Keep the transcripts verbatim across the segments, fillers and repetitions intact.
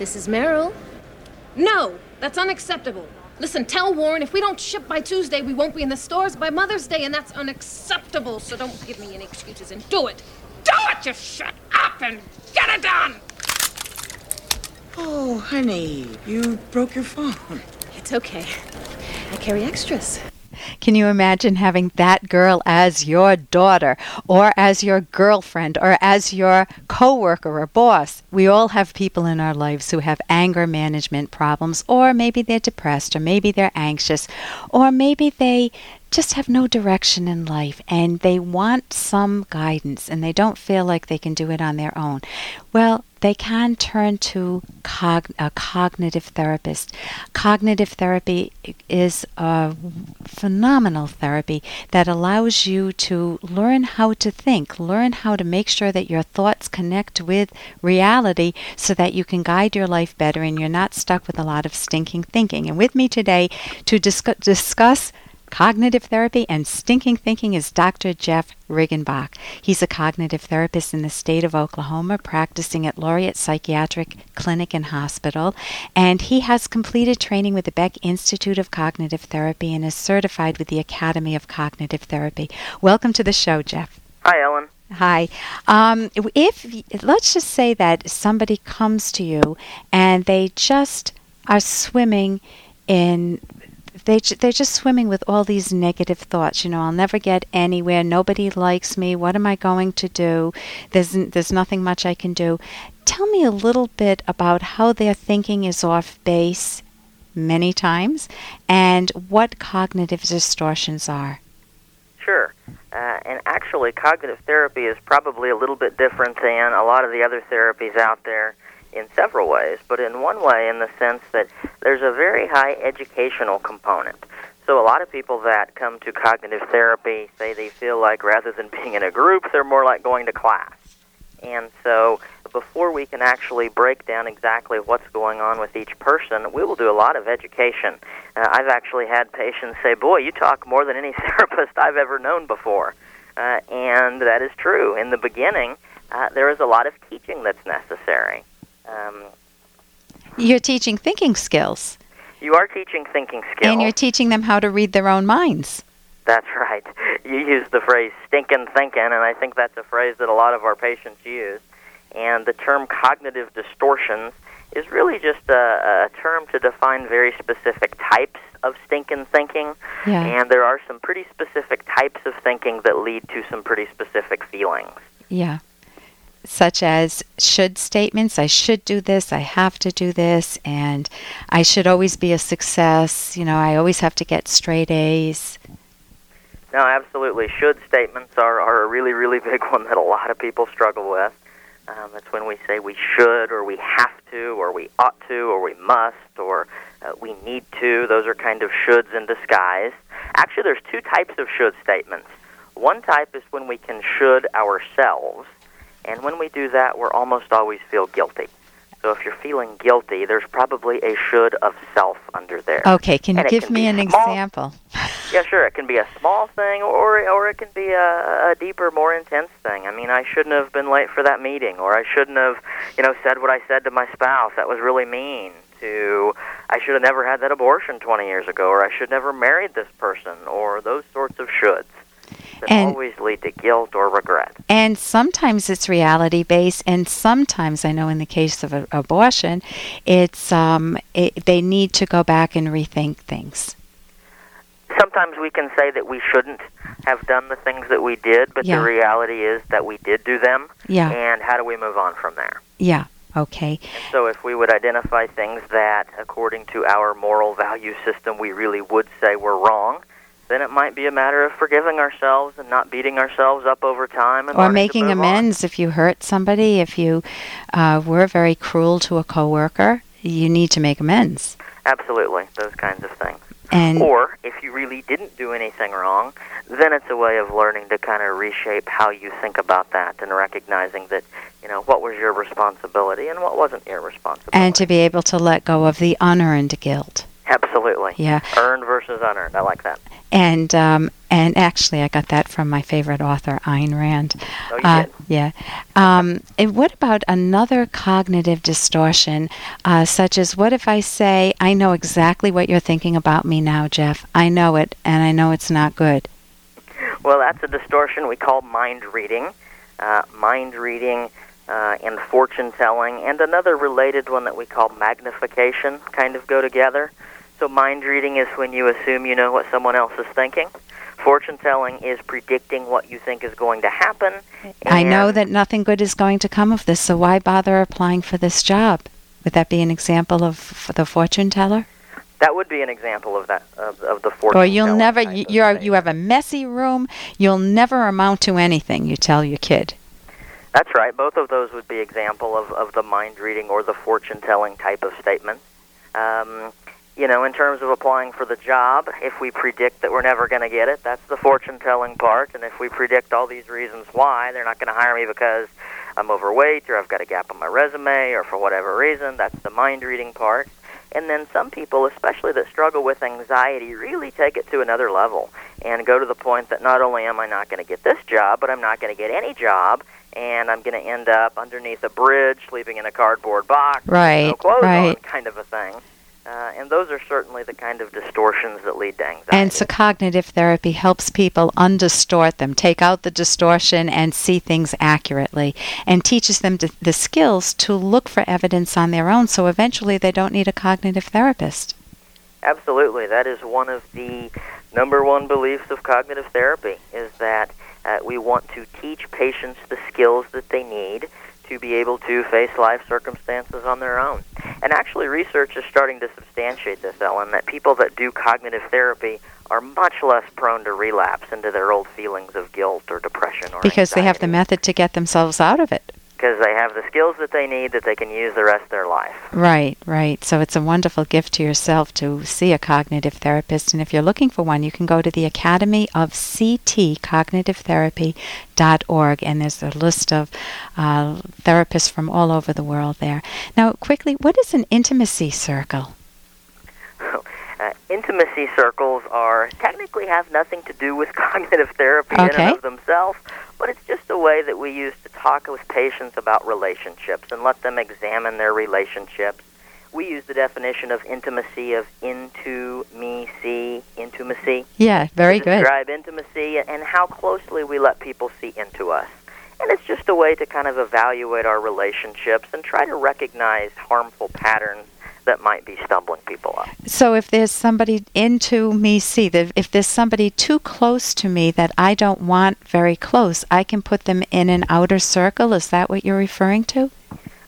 This is Merrill. No, that's unacceptable. Listen, tell Warren if we don't ship by Tuesday, we won't be in the stores by Mother's Day, and that's unacceptable. So don't give me any excuses and do it. Do it, you shut up and get it done. Oh, honey, you broke your phone. It's okay. I carry extras. Can you imagine having that girl as your daughter or as your girlfriend or as your coworker or boss? We all have people in our lives who have anger management problems, or maybe they're depressed, or maybe they're anxious, or maybe they just have no direction in life and they want some guidance and they don't feel like they can do it on their own. Well, they can turn to cog- a cognitive therapist. Cognitive therapy is a phenomenal therapy that allows you to learn how to think, learn how to make sure that your thoughts connect with reality so that you can guide your life better and you're not stuck with a lot of stinking thinking. And with me today to dis- discuss cognitive therapy and stinking thinking is Doctor Jeff Riggenbach. He's a cognitive therapist in the state of Oklahoma, practicing at Laureate Psychiatric Clinic and Hospital, and he has completed training with the Beck Institute of Cognitive Therapy and is certified with the Academy of Cognitive Therapy. Welcome to the show, Jeff. Hi, Ellen. Hi. Um, if let's just say that somebody comes to you and they just are swimming in They, they're just swimming with all these negative thoughts. You know, I'll never get anywhere. Nobody likes me. What am I going to do? There's, there's nothing much I can do. Tell me a little bit about how their thinking is off base many times and what cognitive distortions are. Sure. Uh, and actually, cognitive therapy is probably a little bit different than a lot of the other therapies out there, in several ways, but in one way in the sense that there's a very high educational component. So a lot of people that come to cognitive therapy say they feel like rather than being in a group, they're more like going to class. And so before we can actually break down exactly what's going on with each person, we will do a lot of education. Uh, I've actually had patients say, boy, you talk more than any therapist I've ever known before. Uh, and that is true. In the beginning, uh, there is a lot of teaching that's necessary. Um, you're teaching thinking skills. You are teaching thinking skills. And you're teaching them how to read their own minds. That's right. You used the phrase stinking thinking, and I think that's a phrase that a lot of our patients use. And the term cognitive distortions is really just a, a term to define very specific types of stinking thinking. Yeah. And there are some pretty specific types of thinking that lead to some pretty specific feelings. Yeah. Such as should statements, I should do this, I have to do this, and I should always be a success, you know, I always have to get straight A's. No, absolutely. Should statements are, are a really, really big one that a lot of people struggle with. Um, it's when we say we should, or we have to, or we ought to, or we must, or uh, we need to. Those are kind of shoulds in disguise. Actually, there's two types of should statements. One type is when we can should ourselves. And when we do that, we're almost always feel guilty. So if you're feeling guilty, there's probably a should of self under there. Okay, can you give me an example? Yeah, sure. It can be a small thing, or or it can be a, a deeper, more intense thing. I mean, I shouldn't have been late for that meeting, or I shouldn't have, you know, said what I said to my spouse. That was really mean. To I should have never had that abortion twenty years ago, or I should never married this person, or those sorts of shoulds. That and always lead to guilt or regret. And sometimes it's reality-based, and sometimes, I know in the case of a, abortion, it's um, it, they need to go back and rethink things. Sometimes we can say that we shouldn't have done the things that we did, but yeah. The reality is that we did do them, yeah. And how do we move on from there? Yeah, okay. And so if we would identify things that, according to our moral value system, we really would say were wrong, then it might be a matter of forgiving ourselves and not beating ourselves up over time. And or making amends on. If you hurt somebody, if you uh, were very cruel to a coworker, you need to make amends. Absolutely, those kinds of things. And or if you really didn't do anything wrong, then it's a way of learning to kind of reshape how you think about that and recognizing that, you know, what was your responsibility and what wasn't your responsibility. And to be able to let go of the unearned guilt. Absolutely. Yeah. Earned versus unearned. I like that. And um, and actually, I got that from my favorite author, Ayn Rand. Oh, you uh, did? Yeah. Um, and what about another cognitive distortion, uh, such as, what if I say, I know exactly what you're thinking about me now, Jeff. I know it, and I know it's not good. Well, that's a distortion we call mind reading. Uh, mind reading uh, and fortune telling, and another related one that we call magnification, kind of go together. So mind reading is when you assume you know what someone else is thinking. Fortune telling is predicting what you think is going to happen. I know that nothing good is going to come of this, so why bother applying for this job? Would that be an example of the fortune teller? That would be an example of that of, of the fortune teller. Or you'll never you you're, you have a messy room. You'll never amount to anything. You tell your kid. That's right. Both of those would be example of, of the mind reading or the fortune telling type of statement. Um, You know, in terms of applying for the job, if we predict that we're never going to get it, that's the fortune-telling part. And if we predict all these reasons why, they're not going to hire me because I'm overweight or I've got a gap on my resume or for whatever reason, that's the mind-reading part. And then some people, especially that struggle with anxiety, really take it to another level and go to the point that not only am I not going to get this job, but I'm not going to get any job, and I'm going to end up underneath a bridge, sleeping in a cardboard box, right, no clothes right. on, kind of a thing. Uh, and those are certainly the kind of distortions that lead to anxiety. And so cognitive therapy helps people undistort them, take out the distortion and see things accurately, and teaches them to, the skills to look for evidence on their own, so eventually they don't need a cognitive therapist. Absolutely. That is one of the number one beliefs of cognitive therapy, is that uh, we want to teach patients the skills that they need to be able to face life circumstances on their own. And actually research is starting to substantiate this, Ellen, that people that do cognitive therapy are much less prone to relapse into their old feelings of guilt or depression or because anxiety. They have the method to get themselves out of it. Because they have the skills that they need that they can use the rest of their life. Right, right. So it's a wonderful gift to yourself to see a cognitive therapist. And if you're looking for one, you can go to the Academy of C T, cognitive therapy dot org, and there's a list of uh, therapists from all over the world there. Now, quickly, what is an intimacy circle? Uh, intimacy circles are technically have nothing to do with cognitive therapy okay. in and of themselves, but it's just a way that we use to talk with patients about relationships and let them examine their relationships. We use the definition of intimacy of into me see intimacy. Yeah, very good. Describe intimacy and how closely we let people see into us. And it's just a way to kind of evaluate our relationships and try to recognize harmful patterns that might be stumbling people up. So if there's somebody into me, see, that if there's somebody too close to me that I don't want very close, I can put them in an outer circle. Is that what you're referring to?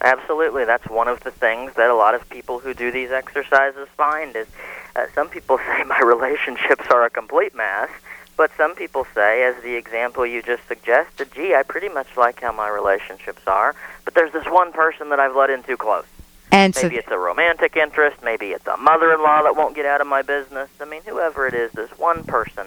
Absolutely. That's one of the things that a lot of people who do these exercises find is uh, some people say my relationships are a complete mess, but some people say, as the example you just suggested, gee, I pretty much like how my relationships are, but there's this one person that I've let in too close. And maybe so it's a romantic interest, maybe it's a mother-in-law that won't get out of my business. I mean, whoever it is, this one person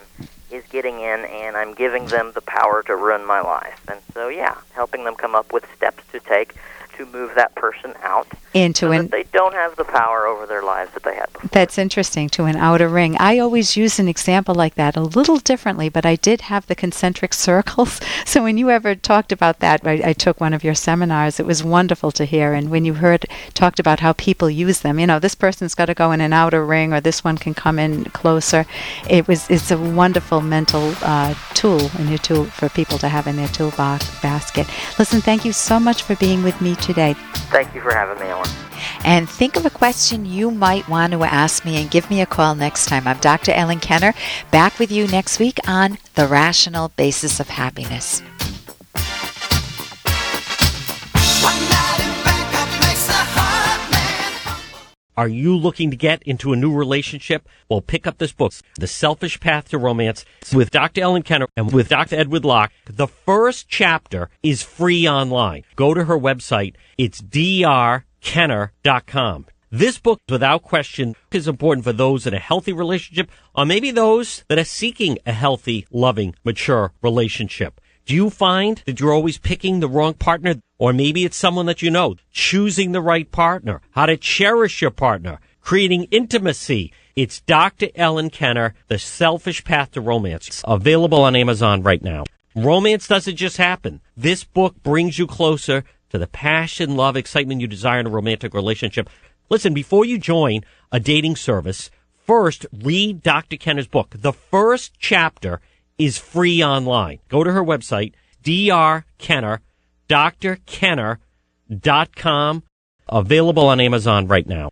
is getting in, and I'm giving them the power to ruin my life. And so, yeah, helping them come up with steps to take to move that person out into so an, that they don't have the power over their lives that they had before. That's interesting, to an outer ring. I always use an example like that a little differently, but I did have the concentric circles. So when you ever talked about that, I, I took one of your seminars. It was wonderful to hear. And when you heard talked about how people use them, you know, this person's got to go in an outer ring or this one can come in closer. It was It's a wonderful mental uh, tool, in your tool for people to have in their toolbox basket. Listen, thank you so much for being with me today. Thank you for having me on. And think of a question you might want to ask me and give me a call next time. I'm Doctor Ellen Kenner, back with you next week on The Rational Basis of Happiness. Are you looking to get into a new relationship? Well, pick up this book, The Selfish Path to Romance, with Doctor Ellen Kenner and with Doctor Edward Locke. The first chapter is free online. Go to her website. It's D R kenner dot com. This book, without question, is important for those in a healthy relationship, or maybe those that are seeking a healthy, loving, mature relationship. Do you find that you're always picking the wrong partner? Or maybe it's someone that you know. Choosing the right partner, how to cherish your partner, creating intimacy, It's Doctor Ellen Kenner, The Selfish Path to Romance. It's available on Amazon right now. Romance doesn't just happen. This book brings you closer to the passion, love, excitement you desire in a romantic relationship. Listen, before you join a dating service, first read Doctor Kenner's book. The first chapter is free online. Go to her website, D R Kenner, D R Kenner dot com, available on Amazon right now.